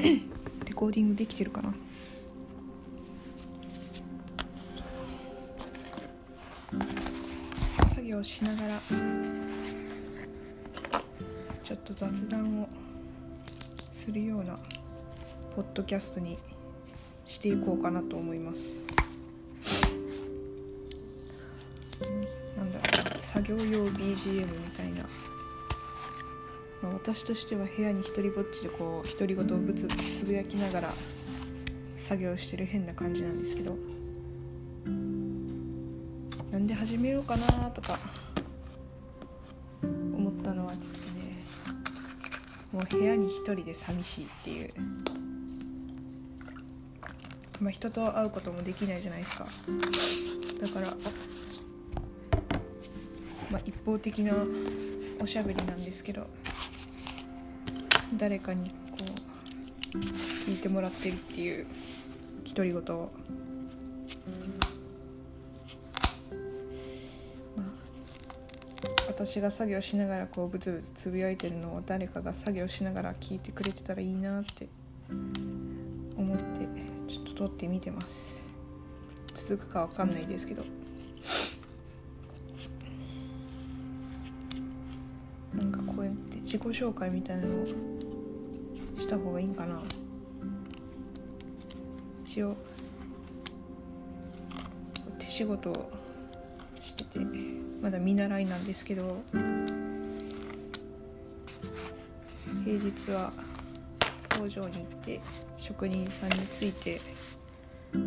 レコーディングできてるかな。作業しながらちょっと雑談をするようなポッドキャストにしていこうかなと思います。なんだろう、作業用 BGM みたいな。私としては部屋に一人ぼっちでこう独り言をつぶやきながら作業してる変な感じなんですけど、なんで始めようかなとか思ったのはちょっとね、もう部屋に一人で寂しいっていう、まあ人と会うこともできないじゃないですか。だから、まあ一方的なおしゃべりなんですけど、誰かにこう聞いてもらってるっていう独り言を、まあ、私が作業しながらこうブツブツつぶやいてるのを誰かが作業しながら聞いてくれてたらいいなって思ってちょっと撮ってみてます。続くかわかんないですけど、なんかこうやって自己紹介みたいなのをした方がいいんかな。一応手仕事をしててまだ見習いなんですけど、平日は工場に行って職人さんについてちょっ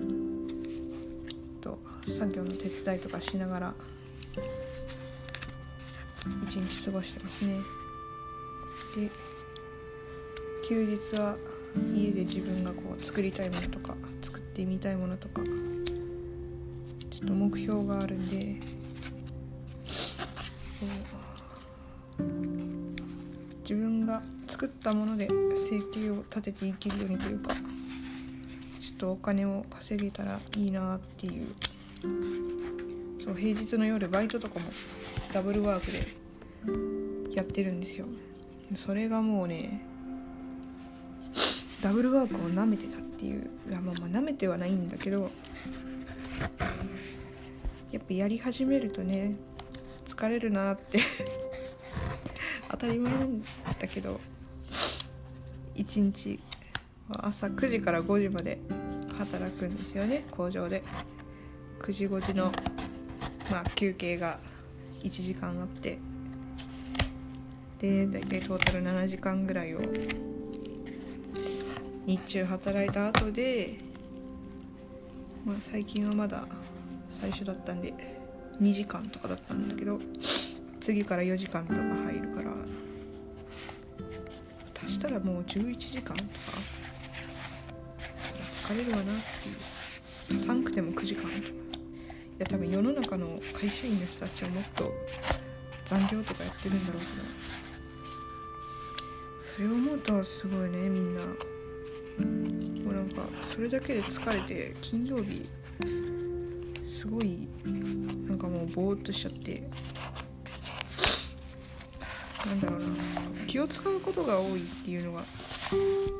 と作業の手伝いとかしながら一日過ごしてますね。で、休日は家で自分がこう作りたいものとか作ってみたいものとかちょっと目標があるんで、自分が作ったもので生計を立てていけるようにというか、ちょっとお金を稼げたらいいなっていう。そう、平日の夜バイトとかもダブルワークでやってるんですよ。それがもうね、ダブルワークをなめてたっていう、いや、まあまあなめてはないんだけど、やっぱやり始めるとね疲れるなって当たり前なんだけど、一日朝9時から5時まで働くんですよね、工場で。9時5時の、まあ、休憩が1時間あって、でだいたいトータル7時間ぐらいを日中働いた後で、まあ、最近はまだ最初だったんで2時間とかだったんだけど、次から4時間とか入るから、足したらもう11時間とか、そりゃ疲れるわなっていう。寒くても9時間とか、いや多分世の中の会社員の人たちはもっと残業とかやってるんだろうけど、それを思うとすごいね、みんなもうなんかそれだけで疲れて、金曜日すごいなんかもうぼーっとしちゃって、なんだろうな、気を使うことが多いっていうのが、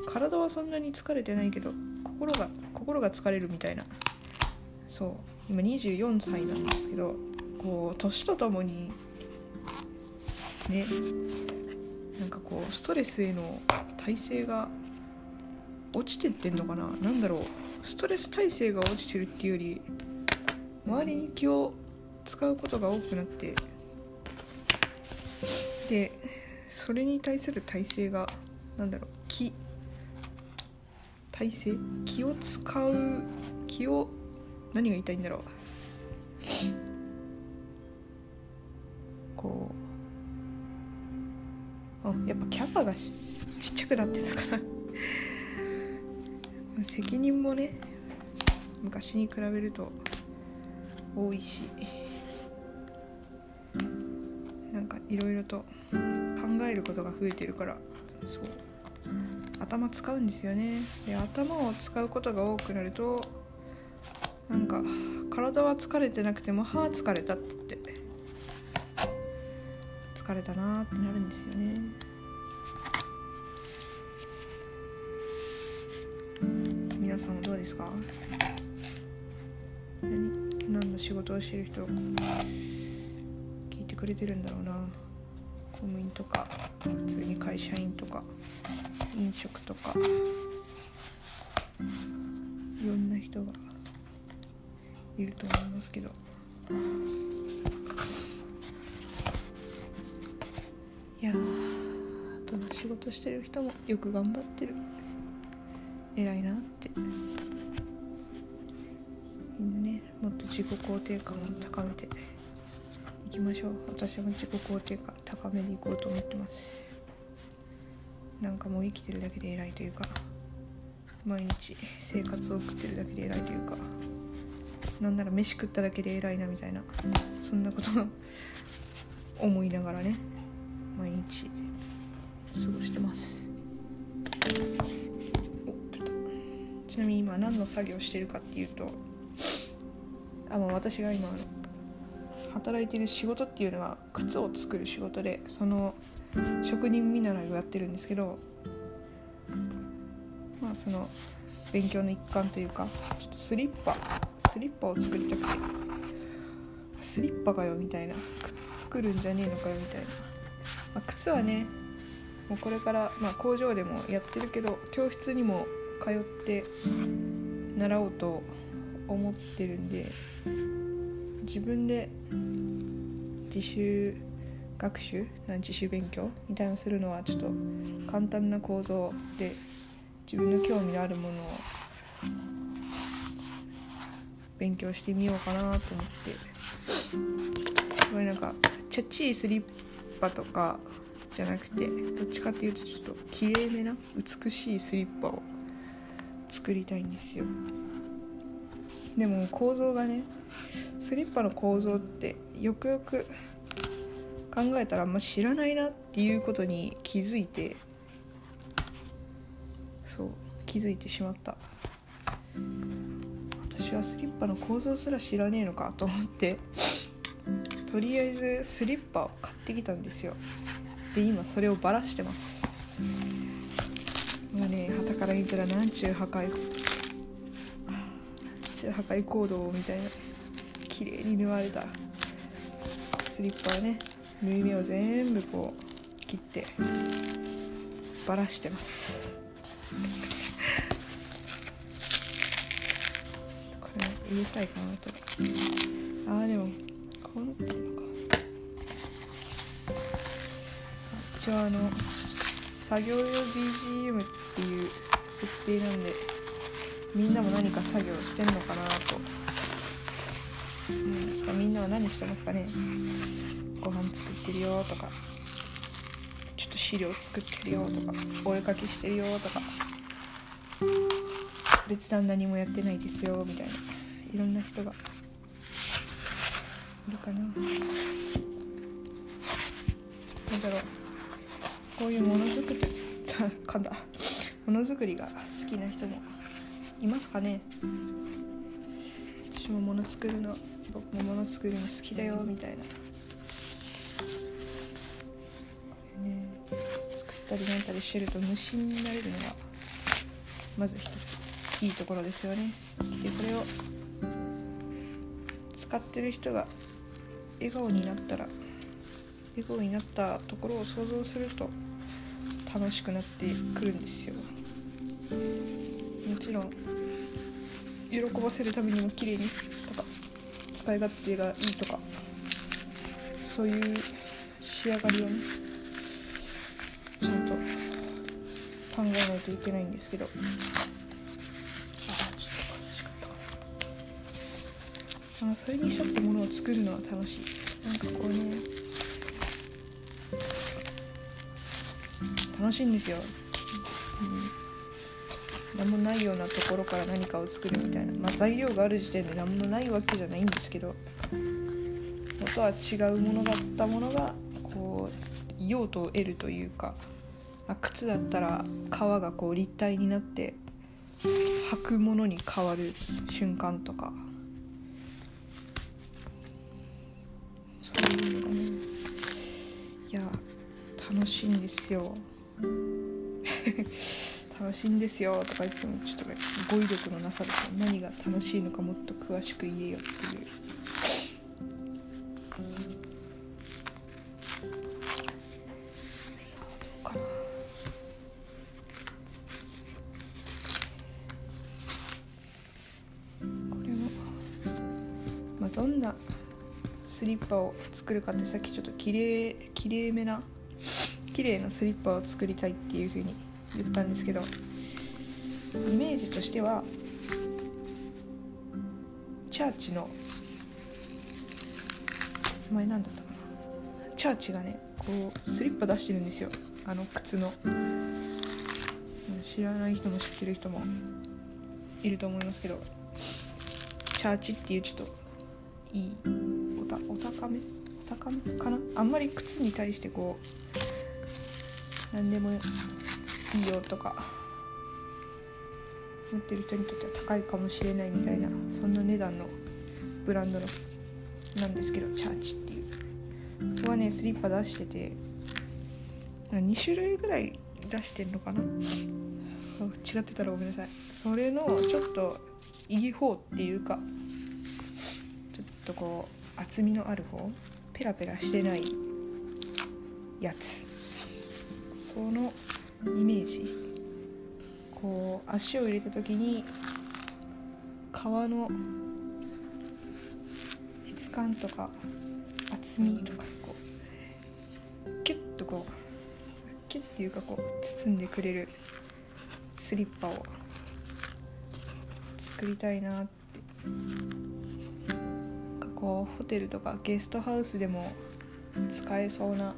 体はそんなに疲れてないけど心が疲れるみたいな。そう、今24歳なんですけど、こう年とともにね、なんかこうストレスへの耐性が落ちてってんのかな、なんだろう、ストレス耐性が落ちてるっていうより、周りに気を使うことが多くなって、でそれに対する耐性が、なんだろう、気を使う、気を、何が言いたいんだろう、こうやっぱキャパがちっちゃくなってたから責任もね昔に比べると多いし、なんかいろいろと考えることが増えてるから、そう、頭使うんですよね。で、頭を使うことが多くなると、なんか体は疲れてなくても歯は疲れたって言って、疲れたなってなるんですよね。皆さんはどうですか？何の仕事をしてる人聞いてくれてるんだろうな。公務員とか普通に会社員とか飲食とかいろんな人がいると思いますけど、いやー、どの仕事してる人もよく頑張ってる、偉いなって。みんなね、もっと自己肯定感を高めていきましょう。私も自己肯定感高めにいこうと思ってます。なんかもう生きてるだけで偉いというか、毎日生活を送ってるだけで偉いというか、なんなら飯食っただけで偉いなみたいな、そんなことを思いながらね、毎日過ごしてます。ちなみに今何の作業してるかっていうと、私が今働いてる仕事っていうのは靴を作る仕事で、その職人見習いをやってるんですけど、その勉強の一環というか、ちょっとスリッパを作りたくて、スリッパかよみたいな、靴作るんじゃねえのかよみたいな、靴はね、もうこれから、工場でもやってるけど、教室にも通って習おうと思ってるんで、自分で自習学習、自習勉強みたいなのをするのはちょっと簡単な構造で、自分の興味のあるものを勉強してみようかなと思って、すごいなんかチャッチースリッパとかじゃなくて、どっちかっていうとちょっときれいめな美しいスリッパを作りたいんですよ。でも構造がね、スリッパの構造ってよくよく考えたら知らないなっていうことに気づいてしまった。私はスリッパの構造すら知らねえのかと思って、とりあえずスリッパを買ってきたんですよ。で、今それをバラしてます。傍から見たらなんちゅう破壊行動みたいな、綺麗に縫われたスリッパはね、縫い目を全部こう切ってバラしてます。これうるさいかなと。でもこうなってるのか。一応作業用 BGM っていう設定なんで、みんなも何か作業してんのかなと。みんなは何してますかね。ご飯作ってるよとか、ちょっと資料作ってるよとか、お絵かきしてるよとか、別段何もやってないですよみたいな、いろんな人がいるかな。なんだろう、こういうものづくりものづくりが好きな人もいますかね。私も僕ももの作るの好きだよみたいな。これね、作ったりなんたりしてると無心になれるのがまず一ついいところですよね。で、これを使ってる人が笑顔になったところを想像すると楽しくなってくるんですよ。もちろん喜ばせるためにも綺麗にとか、使い勝手がいいとか、そういう仕上がりをね、ちゃんと考えないといけないんですけど。それに沿ってものを作るのは楽しい。なんかこうね、楽しいんですよ、何もないようなところから何かを作るみたいな。材料がある時点で何もないわけじゃないんですけど、元は違うものだったものがこう用途を得るというか、靴だったら革がこう立体になって履くものに変わる瞬間とか、いや楽しいんですよ。楽しいんですよとか言ってもちょっと語彙力のなさでさ、何が楽しいのかもっと詳しく言えよっていう。どんなスリッパを作るかってさっきちょっと綺麗なスリッパを作りたいっていう風に言ったんですけど、イメージとしてはチャーチの前なんだったかな、チャーチがねこうスリッパ出してるんですよ、あの靴の。知らない人も知ってる人もいると思いますけど、チャーチっていうちょっといいお高めかな、あんまり靴に対してこう何でもいいよとか持ってる人にとっては高いかもしれないみたいな、そんな値段のブランドのなんですけど、チャーチっていうここはねスリッパ出してて、2種類ぐらい出してるのかな、違ってたらごめんなさい。それのちょっといい方っていうか、こう厚みのある方、ペラペラしてないやつ、そのイメージ、こう足を入れた時に革の質感とか厚みとかこうキュッとこうキュッっていうかこう包んでくれるスリッパを作りたいなって、こうホテルとかゲストハウスでも使えそうな、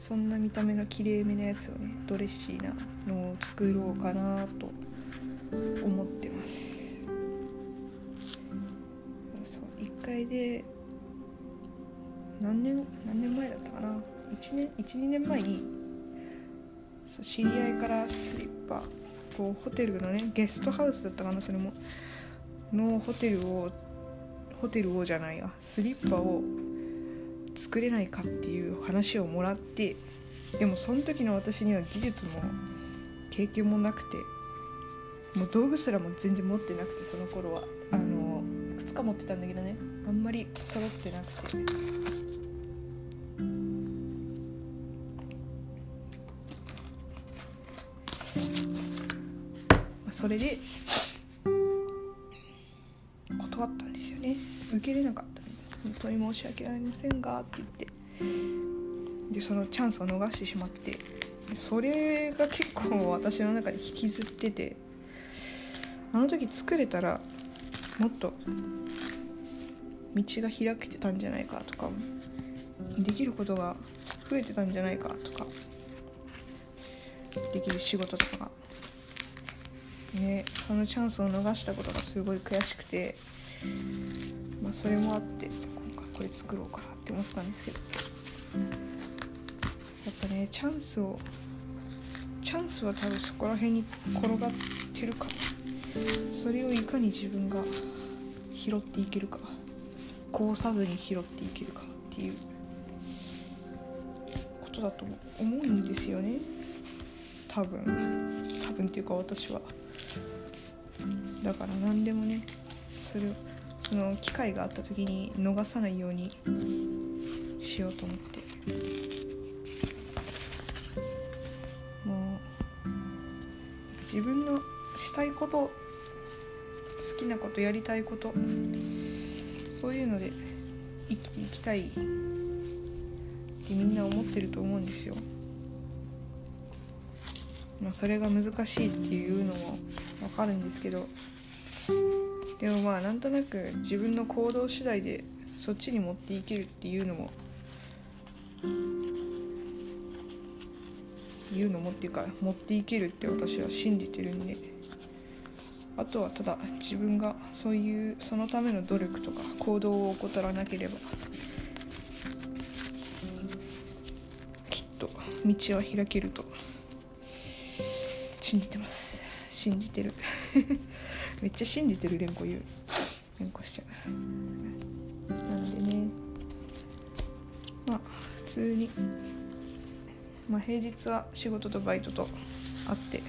そんな見た目のきれいめなやつをね、ドレッシーなのを作ろうかなと思ってます。そう1階で何年前だったかな、1、2年前にそう知り合いからスリッパ、こうホテルのねゲストハウスだったかな、それものホテルをスリッパを作れないかっていう話をもらって、でもその時の私には技術も経験もなくて、もう道具すらも全然持ってなくて、その頃は靴か持ってたんだけどね、あんまり揃ってなくて、それで断ったんですよね。受けれなかったので、本当に申し訳ありませんがって言って、でそのチャンスを逃してしまって、それが結構私の中で引きずってて、あの時作れたらもっと道が開けてたんじゃないかとか、できることが増えてたんじゃないかとか、できる仕事とかね、そのチャンスを逃したことがすごい悔しくて、まあ、それもあって今回これ作ろうかなって思ったんですけど、やっぱねチャンスは多分そこら辺に転がってるから、それをいかに自分が拾っていけるか、こうさずに拾っていけるかっていうことだと思うんですよね、多分っていうか私は。だから何でもね、その機会があった時に逃さないようにしようと思って、もう自分のしたいこと、好きなこと、やりたいこと、そういうので生きていきたいってみんな思ってると思うんですよ。まあ、それが難しいっていうのも分かるんですけど、でもまあなんとなく自分の行動次第でそっちに持っていけるっていうのもっていうか、持っていけるって私は信じてるんで、あとはただ自分がそういうそのための努力とか行動を怠らなければきっと道は開けると信じてます。信じてるめっちゃ信じてる、連呼しちゃう。なのでね、まあ普通に、まあ、平日は仕事とバイトとあって、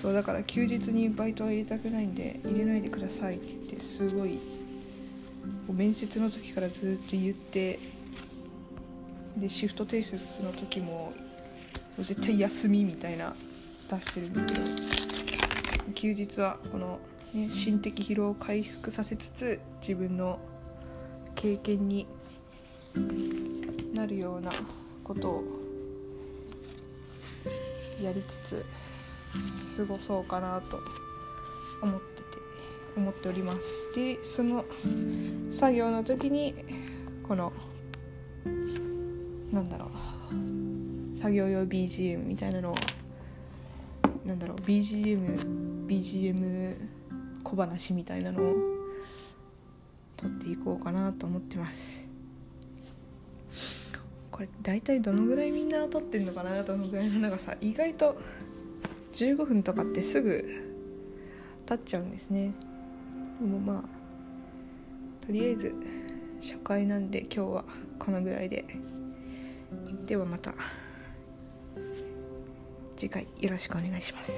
そうだから休日にバイトは入れたくないんで入れないでくださいって言って、すごい面接の時からずっと言って、でシフト提出の時も絶対休みみたいな出してるんですけど、休日はこの、ね、心的疲労を回復させつつ自分の経験になるようなことをやりつつ過ごそうかなと思っております。でその作業の時にこの作業用 BGM みたいなのをBGM 小話みたいなのを撮っていこうかなと思ってます。これ大体どのぐらいみんな撮ってんのかな、どのぐらいの長さ、意外と15分とかってすぐ経っちゃうんですね。でもまあとりあえず初回なんで今日はこのぐらいで、ではまた次回よろしくお願いします。